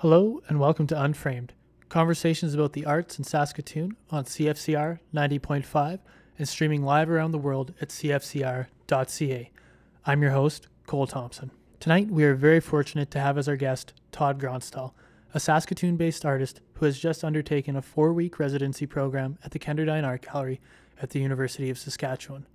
Hello and welcome to Unframed, conversations about the arts in Saskatoon on CFCR 90.5 and streaming live around the world at cfcr.ca. I'm your host, Cole Thompson. Tonight we are very fortunate to have as our guest Todd Gronstall, a Saskatoon-based artist who has just undertaken a 4-week residency program at the Kenderdine Art Gallery at the University of Saskatchewan.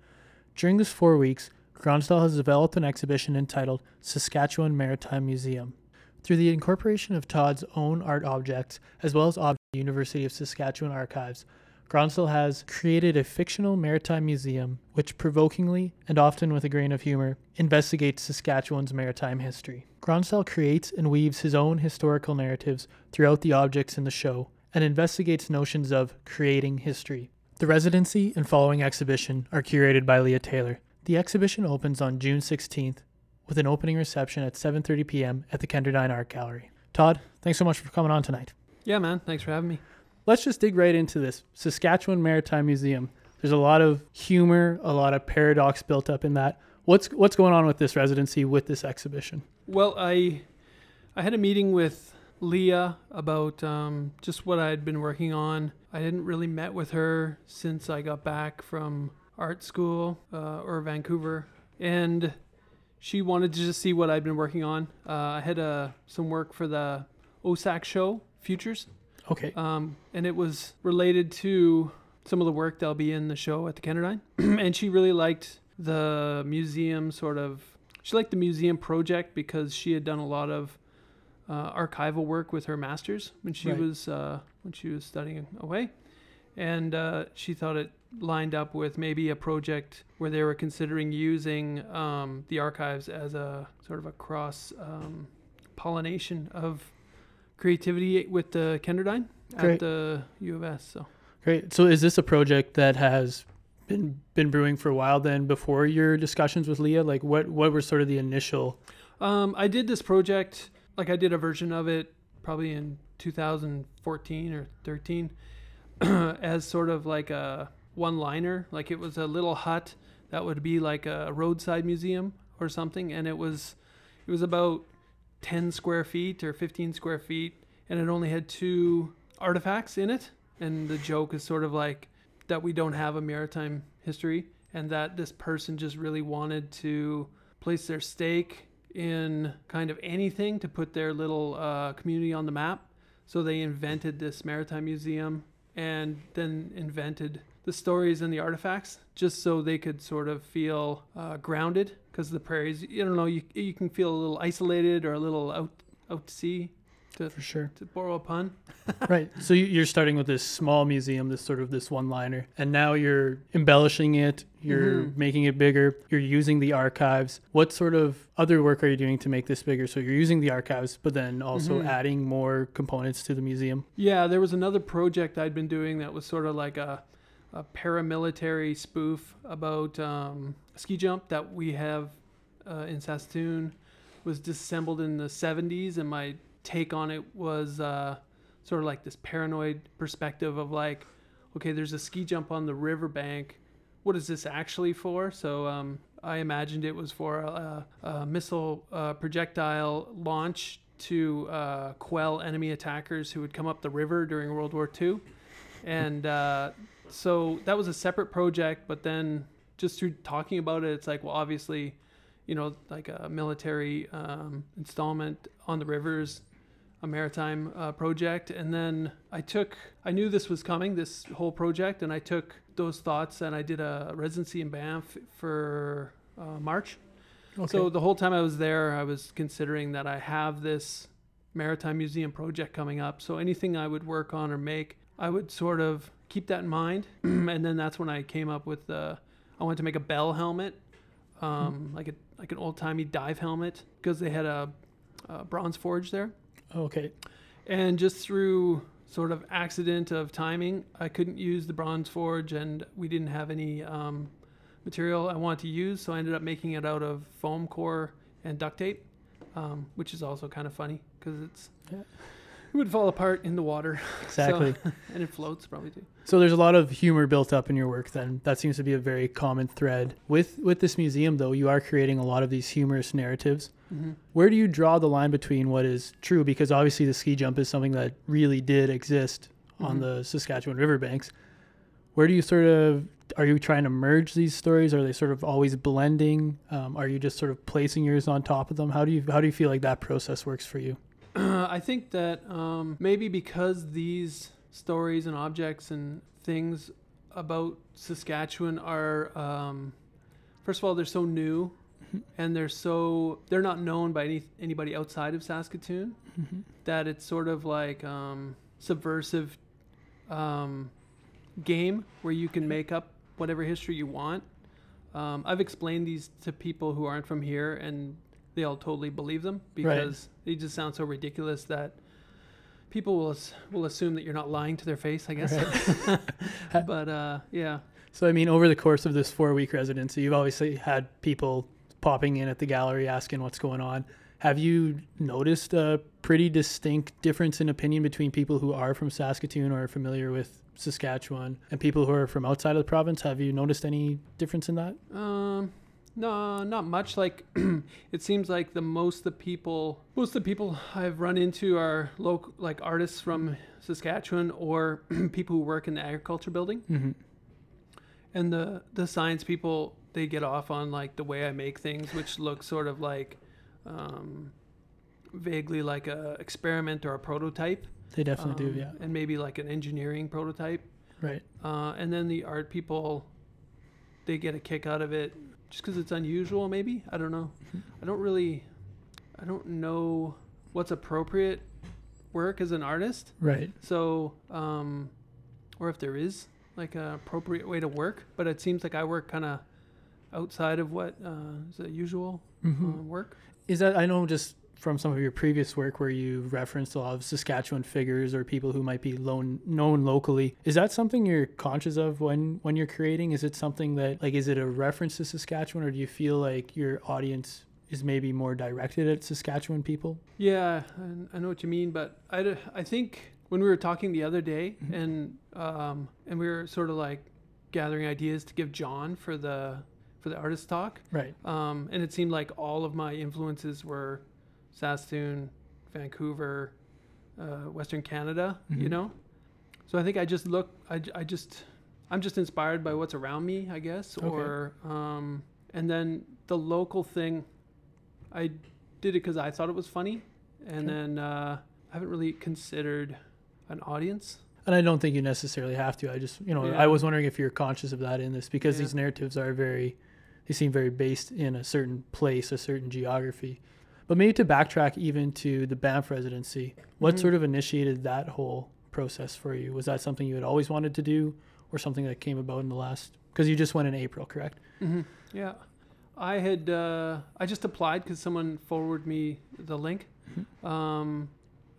During this 4 weeks, Gronstall has developed an exhibition entitled Saskatchewan Maritime Museum. Through the incorporation of Todd's own art objects, as well as objects from the University of Saskatchewan archives, Gronstall has created a fictional maritime museum which provokingly, and often with a grain of humor, investigates Saskatchewan's maritime history. Gronstall creates and weaves his own historical narratives throughout the objects in the show, and investigates notions of creating history. The residency and following exhibition are curated by Leah Taylor. The exhibition opens on June 16th, with an opening reception at 7:30 p.m. at the Kenderdine Art Gallery. Todd, thanks so much for coming on tonight. Yeah, man. Thanks for having me. Let's just dig right into this. Saskatchewan Maritime Museum. There's a lot of humor, a lot of paradox built up in that. What's going on with this residency, with this exhibition? Well, I had a meeting with Leah about just what I'd been working on. I hadn't really met with her since I got back from art school or Vancouver. And she wanted to just see what I'd been working on. I had some work for the OSAC show, Futures. Okay. And it was related to some of the work that'll be in the show at the Kenderdine. And she really liked the museum she liked the museum project because she had done a lot of archival work with her master's when she was studying away. And she thought it lined up with maybe a project where they were considering using the archives as a sort of a cross pollination of creativity with the Kenderdine at the U of S. So great. So is this a project that has been brewing for a while then before your discussions with Leah? Like what were sort of the initial? I did this project, like I did a version of it probably in 2014 or 13 as sort of like a one-liner, like it was a little hut that would be like a roadside museum or something, and it was about 10 square feet or 15 square feet, and it only had 2 artifacts in it, and the joke is sort of like that we don't have a maritime history, and that this person just really wanted to place their stake in kind of anything to put their little community on the map, so they invented this maritime museum and then invented the stories and the artifacts just so they could sort of feel grounded, because the prairies, you can feel a little isolated or a little out to sea, for sure, to borrow a pun. Right. So you're starting with this small museum, this one-liner, and now you're embellishing it, you're making it bigger, you're using the archives. What sort of other work are you doing to make this bigger? So you're using the archives, but then also adding more components to the museum. Yeah, there was another project I'd been doing that was sort of like a paramilitary spoof about a ski jump that we have in Saskatoon, was disassembled in the 70s, and my take on it was sort of like this paranoid perspective of like, okay, there's a ski jump on the riverbank. What is this actually for? So I imagined it was for a missile projectile launch to quell enemy attackers who would come up the river during World War II. And so that was a separate project, but then just through talking about it, it's like, well, obviously, like a military installment on the rivers, a maritime project. And then I knew this was coming, this whole project, and I took those thoughts and I did a residency in Banff for March. Okay. So the whole time I was there, I was considering that I have this maritime museum project coming up. So anything I would work on or make, I would sort of keep that in mind. And then that's when I came up with I wanted to make a bell helmet, like an old-timey dive helmet, because they had a bronze forge there. Okay. And just through sort of accident of timing, I couldn't use the bronze forge, and we didn't have any material I wanted to use, so I ended up making it out of foam core and duct tape, which is also kind of funny because it's... Yeah. It would fall apart in the water. Exactly. So, and it floats probably too. So there's a lot of humor built up in your work then. That seems to be a very common thread. With this museum, though, you are creating a lot of these humorous narratives. Mm-hmm. Where do you draw the line between what is true? Because obviously the ski jump is something that really did exist mm-hmm. on the Saskatchewan riverbanks. Where do you sort of... Are you trying to merge these stories? Are they sort of always blending? Are you just sort of placing yours on top of them? How do you feel like that process works for you? I think that maybe because these stories and objects and things about Saskatchewan are, first of all, they're so new, mm-hmm. and they're not known by anybody outside of Saskatoon, mm-hmm. that it's sort of like subversive game where you can make up whatever history you want. I've explained these to people who aren't from here, and they all totally believe them because right. they just sound so ridiculous that people will assume that you're not lying to their face, I guess. Right. But yeah. So I mean, over the course of this 4-week residency, you've obviously had people popping in at the gallery asking what's going on. Have you noticed a pretty distinct difference in opinion between people who are from Saskatoon or are familiar with Saskatchewan and people who are from outside of the province? Have you noticed any difference in that? No, not much. Like, it seems like most of the people I've run into are local, like artists from Saskatchewan or people who work in the agriculture building. Mm-hmm. And the science people, they get off on like the way I make things, which looks sort of like vaguely like a experiment or a prototype. They definitely do, yeah. And maybe like an engineering prototype. Right. And then the art people, they get a kick out of it. Just because it's unusual, maybe? I don't know. I don't know what's appropriate work as an artist. Right. So, or if there is, like, an appropriate way to work. But it seems like I work kind of outside of what is the usual mm-hmm. Work. Is that, I know just from some of your previous work where you referenced a lot of Saskatchewan figures or people who might be known locally. Is that something you're conscious of when you're creating? Is it something that, like, is it a reference to Saskatchewan, or do you feel like your audience is maybe more directed at Saskatchewan people? Yeah, I know what you mean, but I think when we were talking the other day mm-hmm. And we were sort of like gathering ideas to give John for the artist talk. Right. And it seemed like all of my influences were Saskatoon, Vancouver, Western Canada, mm-hmm. you know? So I think I just look, I'm just inspired by what's around me, I guess, okay. or, and then the local thing, I did it because I thought it was funny. And okay. then I haven't really considered an audience. And I don't think you necessarily have to. I just, you know, yeah. I was wondering if you're conscious of that in this, because yeah. these narratives are they seem very based in a certain place, a certain geography. But maybe to backtrack even to the Banff residency, what mm-hmm. sort of initiated that whole process for you? Was that something you had always wanted to do, or something that came about in the last? Because you just went in April, correct? Mm-hmm. Yeah. I had, I just applied because someone forwarded me the link. Mm-hmm.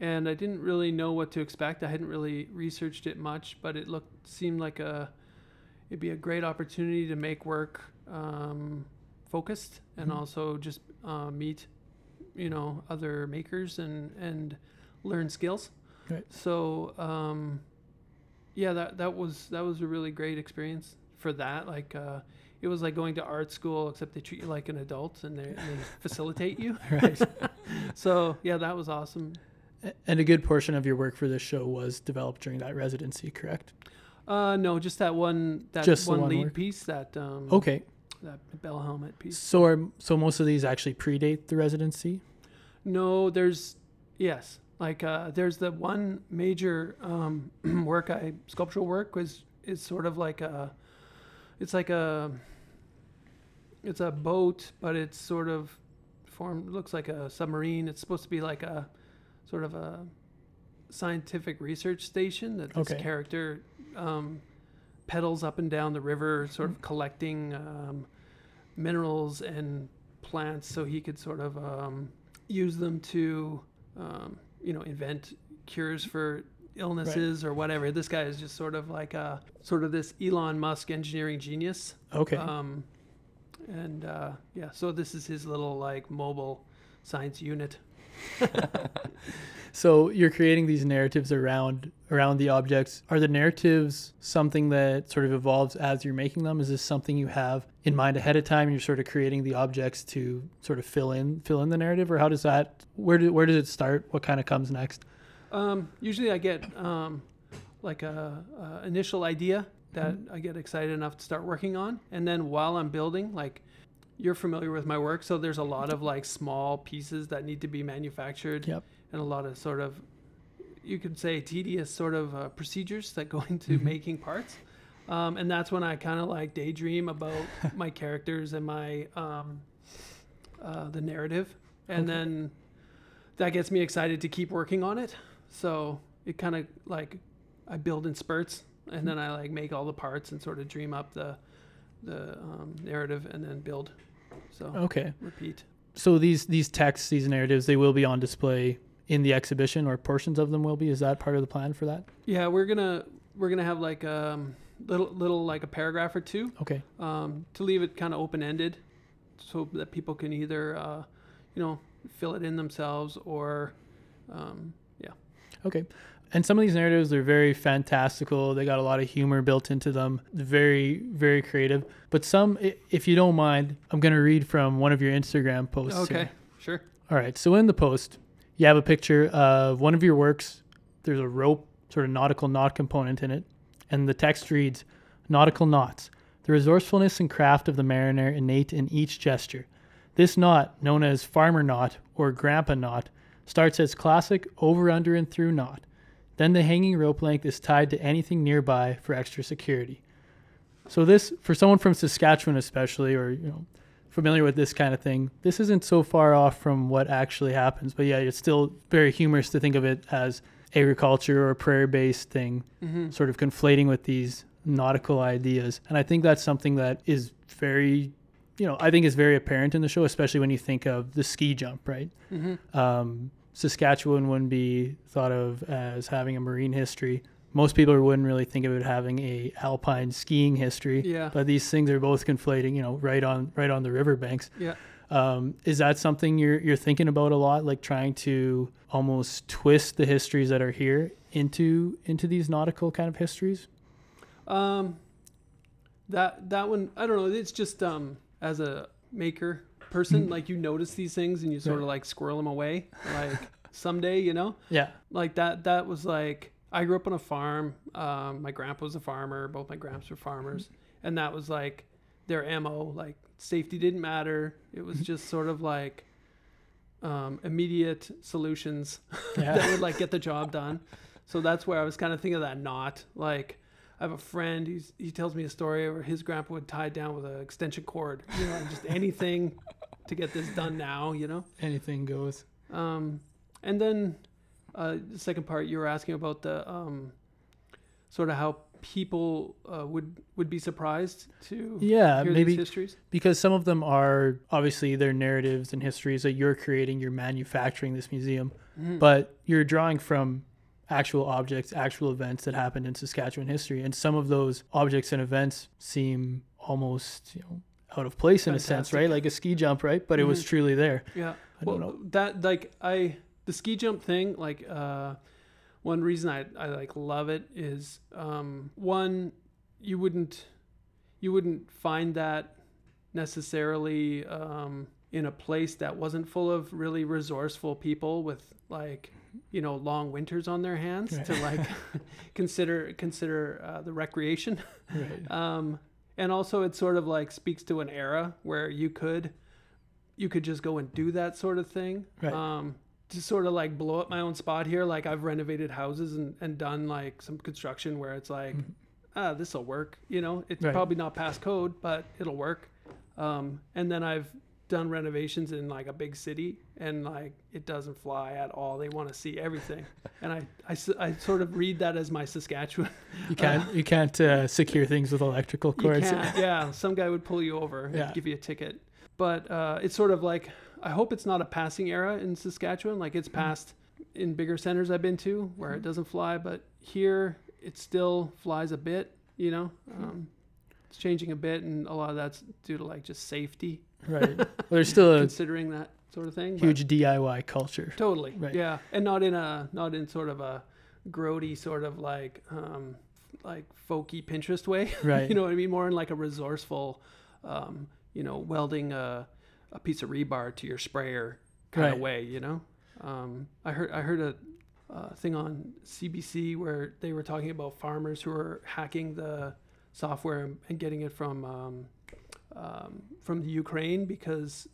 And I didn't really know what to expect. I hadn't really researched it much, but it seemed like it'd be a great opportunity to make work focused and mm-hmm. also just meet, you know, other makers and learn skills. Right. So, yeah, that was a really great experience for that. Like, it was like going to art school, except they treat you like an adult and they facilitate you. Right. So yeah, that was awesome. And a good portion of your work for this show was developed during that residency, correct? No, just that one lead work. Piece that, okay. That bell helmet piece. So most of these actually predate the residency? No, yes. Like, there's the one major sculptural work is sort of like it's a boat, but it's sort of formed, looks like a submarine. It's supposed to be like a sort of a scientific research station that this okay. character pedals up and down the river, sort of collecting minerals and plants so he could sort of use them to, you know, invent cures for illnesses right. or whatever. This guy is just sort of like this Elon Musk engineering genius. Okay. So this is his little like mobile science unit. So you're creating these narratives around the objects. Are the narratives something that sort of evolves as you're making them? Is this something you have in mind ahead of time and you're sort of creating the objects to sort of fill in the narrative? Or how does that, where does it start? What kind of comes next? Usually I get like a initial idea that I get excited enough to start working on. And then while I'm building, like, you're familiar with my work, so there's a lot of like small pieces that need to be manufactured. Yep. And a lot of sort of, you could say, tedious sort of procedures that go into making parts. And that's when I kind of like daydream about my characters and my the narrative. And then that gets me excited to keep working on it. So it kind of like, I build in spurts and then I like make all the parts and sort of dream up the narrative and then build. So repeat. So these texts, these narratives, they will be on display in the exhibition, or portions of them will be. Is that part of the plan for that? Yeah, we're gonna have like little like a paragraph or two. Okay. To leave it kind of open ended, so that people can either fill it in themselves or yeah. Okay. And some of these narratives, they're very fantastical. They got a lot of humor built into them. Very, very creative. But some, if you don't mind, I'm going to read from one of your Instagram posts. Okay, here. Sure. All right. So in the post, you have a picture of one of your works. There's a rope, sort of nautical knot component in it. And the text reads, "Nautical knots, the resourcefulness and craft of the mariner innate in each gesture. This knot, known as farmer knot or grandpa knot, starts as classic over, under, and through knot. Then the hanging rope length is tied to anything nearby for extra security." So this, for someone from Saskatchewan especially, or familiar with this kind of thing, this isn't so far off from what actually happens. But yeah, it's still very humorous to think of it as agriculture or prayer-based thing, sort of conflating with these nautical ideas. And I think that's something that is very, I think is very apparent in the show, especially when you think of the ski jump, right? Saskatchewan wouldn't be thought of as having a marine history. Most people wouldn't really think of it having a alpine skiing history. Yeah. But these things are both conflating, right on the riverbanks. Yeah. Is that something you're thinking about a lot, like trying to almost twist the histories that are here into these nautical kind of histories? That one, I don't know. It's just as a maker person, like, you notice these things and you sort of like squirrel them away, like someday, like that was like, I grew up on a farm. My grandpa was a farmer, both my gramps were farmers, and that was like their MO, like safety didn't matter. It was just sort of like immediate solutions that would like get the job done. So that's where I was kind of thinking of that knot. Like, I have a friend, he tells me a story where his grandpa would tie it down with an extension cord, just anything to get this done now, Anything goes. And then the second part, you were asking about the sort of how people would be surprised to hear maybe these histories. Because some of them are, obviously, they're narratives and histories that you're creating, you're manufacturing this museum, but you're drawing from actual objects, actual events that happened in Saskatchewan history. And some of those objects and events seem almost, out of place in a sense, right? Like a ski jump, right? But it was truly there. Yeah. I don't know. The ski jump thing, like, one reason I like love it is, one, you wouldn't find that necessarily, in a place that wasn't full of really resourceful people with like, long winters on their hands to like consider the recreation. Right. And also it sort of like speaks to an era where you could just go and do that sort of thing. Right. To sort of like blow up my own spot here. Like, I've renovated houses and done like some construction where it's like, this'll work, it's probably not past code, but it'll work. And then I've done renovations in like a big city and like it doesn't fly at all. They want to see everything, and I sort of read that as my Saskatchewan. You can't secure things with electrical cords. Some guy would pull you over and give you a ticket. But it's sort of like, I hope it's not a passing era in Saskatchewan. Like, it's passed in bigger centers I've been to where it doesn't fly, but here it still flies a bit. It's changing a bit, and a lot of that's due to like just safety. Right. Well, there's still considering that sort of thing. Huge DIY culture. Totally. Right. Yeah. And not in sort of a grody sort of like folky Pinterest way. Right. You know what I mean? More in like a resourceful, welding a piece of rebar to your sprayer kind of way, you know? I heard a thing on CBC where they were talking about farmers who are hacking the software and getting it from the Ukraine because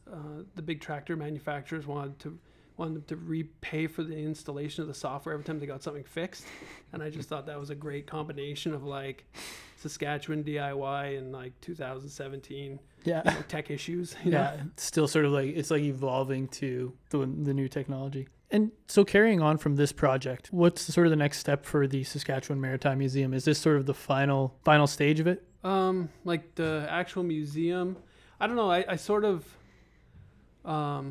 the big tractor manufacturers wanted them to repay for the installation of the software every time they got something fixed. And I just thought that was a great combination of like Saskatchewan DIY and like 2017 tech issues. You know? It's still sort of like, it's like evolving to the new technology. And so carrying on from this project, what's sort of the next step for the Saskatchewan Maritime Museum? Is this sort of the final stage of it? Like the actual museum, I don't know. I sort of, I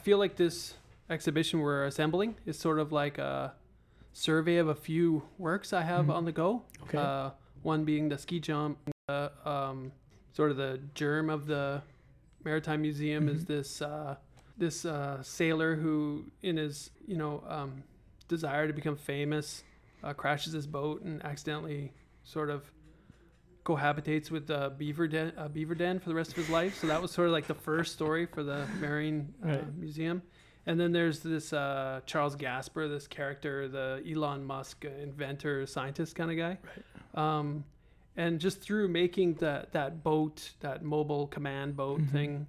feel like this exhibition we're assembling is sort of like a survey of a few works I have on the go. Okay. One being the ski jump, sort of the germ of the Maritime Museum is this sailor who in his, desire to become famous, crashes his boat and accidentally sort of cohabitates with a beaver den for the rest of his life. So that was sort of like the first story for the Marine Museum. And then there's this Charles Gasper, this character, the Elon Musk inventor, scientist kind of guy. Right. And just through making that boat, that mobile command boat thing,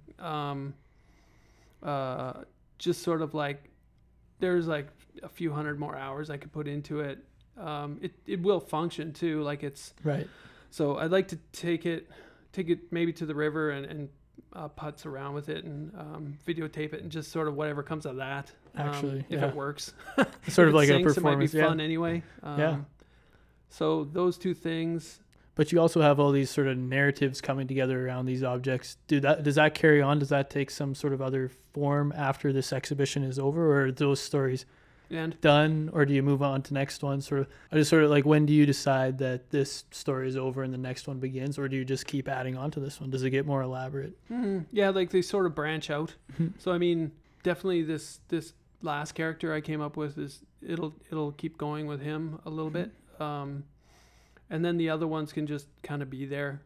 just sort of like there's like a few hundred more hours I could put into it. It will function too. Like it's right. So I'd like to take it maybe to the river and putz around with it and videotape it and just sort of whatever comes of that. If it works, sort of like sinks, a performance. It might be fun anyway. So those two things. But you also have all these sort of narratives coming together around these objects. Does that carry on? Does that take some sort of other form after this exhibition is over, or are those stories done, or do you move on to next one? Sort of like when do you decide that this story is over and the next one begins, or do you just keep adding on to this one? Does it get more elaborate? Mm-hmm. Yeah, like they sort of branch out. So I mean, definitely this last character I came up with is it'll keep going with him a little bit, and then the other ones can just kind of be there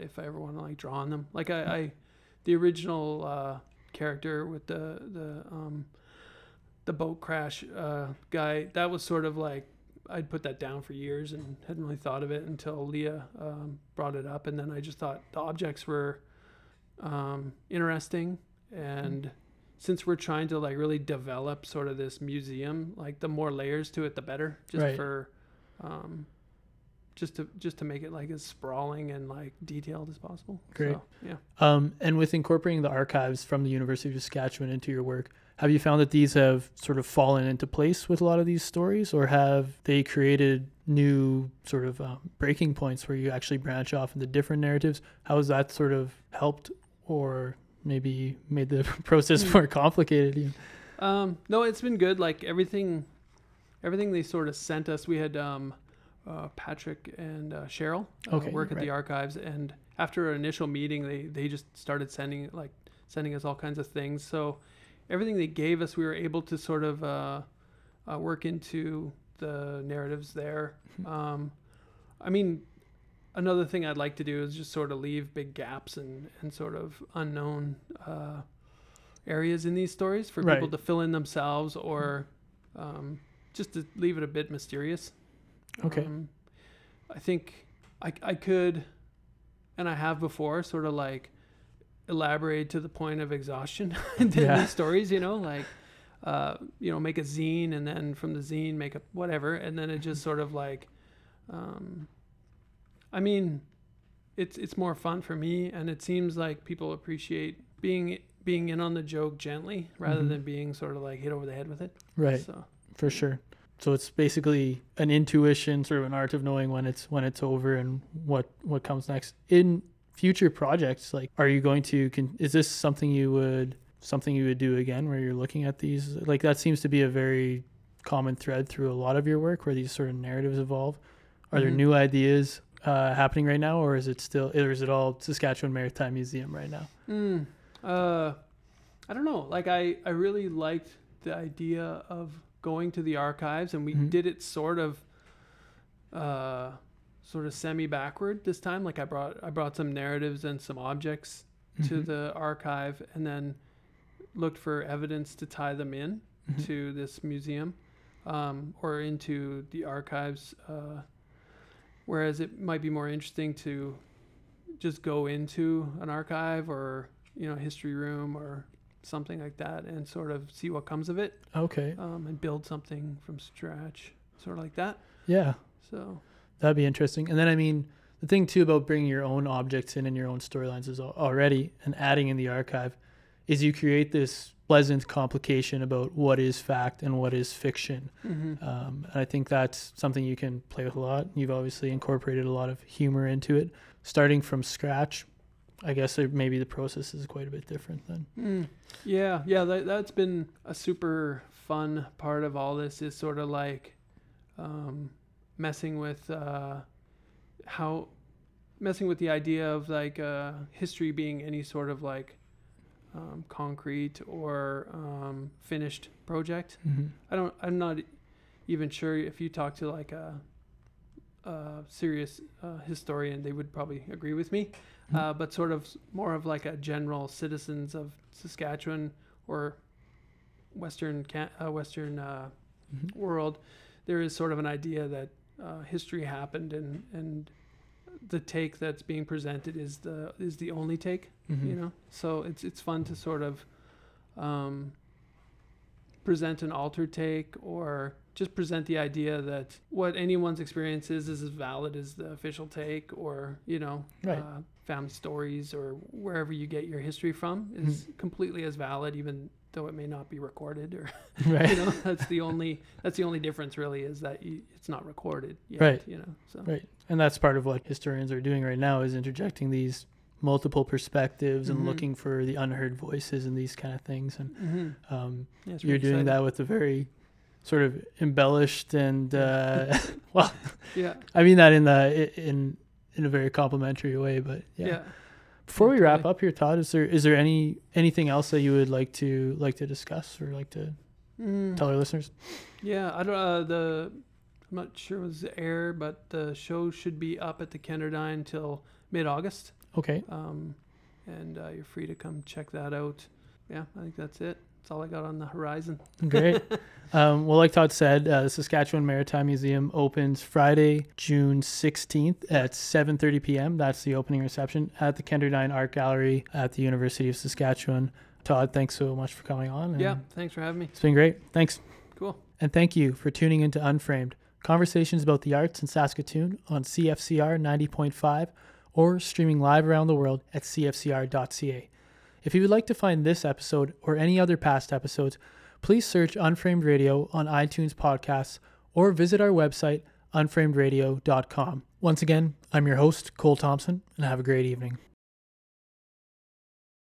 if I ever want to like draw on them. Like I the original character with the boat crash guy, that was sort of like I'd put that down for years and hadn't really thought of it until Leah brought it up, and then I just thought the objects were interesting, and since we're trying to like really develop sort of this museum, like the more layers to it the better, just for just to make it like as sprawling and like detailed as possible. Great. So, and with incorporating the archives from the University of Saskatchewan into your work, have you found that these have sort of fallen into place with a lot of these stories, or have they created new sort of breaking points where you actually branch off into different narratives? How has that sort of helped or maybe made the process more complicated even? No, it's been good. Like everything they sort of sent us, we had Patrick and Cheryl work at the archives, and after our initial meeting, they just started sending us all kinds of things. So everything they gave us, we were able to sort of work into the narratives there. I mean, another thing I'd like to do is just sort of leave big gaps and sort of unknown areas in these stories for people to fill in themselves, or just to leave it a bit mysterious. Okay. I think I could, and I have before, sort of like elaborate to the point of exhaustion these stories, make a zine, and then from the zine make a whatever, and then it just sort of like I mean, it's more fun for me, and it seems like people appreciate being in on the joke gently rather than being sort of like hit over the head with it. Right. So for sure. So it's basically an intuition, sort of an art of knowing when it's over and what comes next. In future projects, like, is this something you would do again, where you're looking at these? Like, that seems to be a very common thread through a lot of your work, where these sort of narratives evolve. Are there new ideas happening right now, or is it all Saskatchewan Maritime Museum right now? I don't know, like I really liked the idea of going to the archives, and we mm-hmm. did it sort of semi backward this time. Like I brought some narratives and some objects mm-hmm. to the archive, and then looked for evidence to tie them in mm-hmm. to this museum, or into the archives. Whereas it might be more interesting to just go into an archive or, you know, history room or something like that and sort of see what comes of it. Okay. And build something from scratch, sort of like that. Yeah. So that'd be interesting. And then, I mean, the thing too about bringing your own objects in and your own storylines is already, and adding in the archive, is you create this pleasant complication about what is fact and what is fiction. Mm-hmm. And I think that's something you can play with a lot. You've obviously incorporated a lot of humor into it. Starting from scratch, I guess maybe the process is quite a bit different then. Yeah, that's been a super fun part of all this, is sort of like messing with the idea of like history being any sort of like concrete or finished project. Mm-hmm. I'm not even sure if you talk to like a serious historian, they would probably agree with me. Mm-hmm. But sort of more of like a general citizens of Saskatchewan or Western mm-hmm. world, there is sort of an idea that history happened and the take that's being presented is the only take, mm-hmm. you know? So it's fun to sort of present an altered take, or just present the idea that what anyone's experience is as valid as the official take, or, you know, right. Family stories or wherever you get your history from is mm-hmm. completely as valid, even though it may not be recorded or, right. you know, that's the only difference really, is that it's not recorded yet, right. you know? So. Right. And that's part of what historians are doing right now, is interjecting these multiple perspectives mm-hmm. and looking for the unheard voices and these kind of things. And mm-hmm. Yeah, you're doing exciting. That with a very sort of embellished and, well, yeah. I mean that in a very complimentary way, but yeah. Before we wrap up here, Todd, is there anything else that you would like to discuss or like to tell our listeners? Yeah, I don't I'm not sure it was air, but the show should be up at the Kenderdine until mid-August. Okay. And you're free to come check that out. Yeah, I think that's it. That's all I got on the horizon. Great. Well, like Todd said, the Saskatchewan Maritime Museum opens Friday, June 16th at 7:30 p.m. That's the opening reception at the Kenderdine Art Gallery at the University of Saskatchewan. Todd, thanks so much for coming on. Yeah, thanks for having me. It's been great. Thanks. Cool. And thank you for tuning into Unframed, conversations about the arts in Saskatoon on CFCR 90.5 or streaming live around the world at cfcr.ca. If you would like to find this episode or any other past episodes, please search Unframed Radio on iTunes podcasts or visit our website, unframedradio.com. Once again, I'm your host, Cole Thompson, and have a great evening.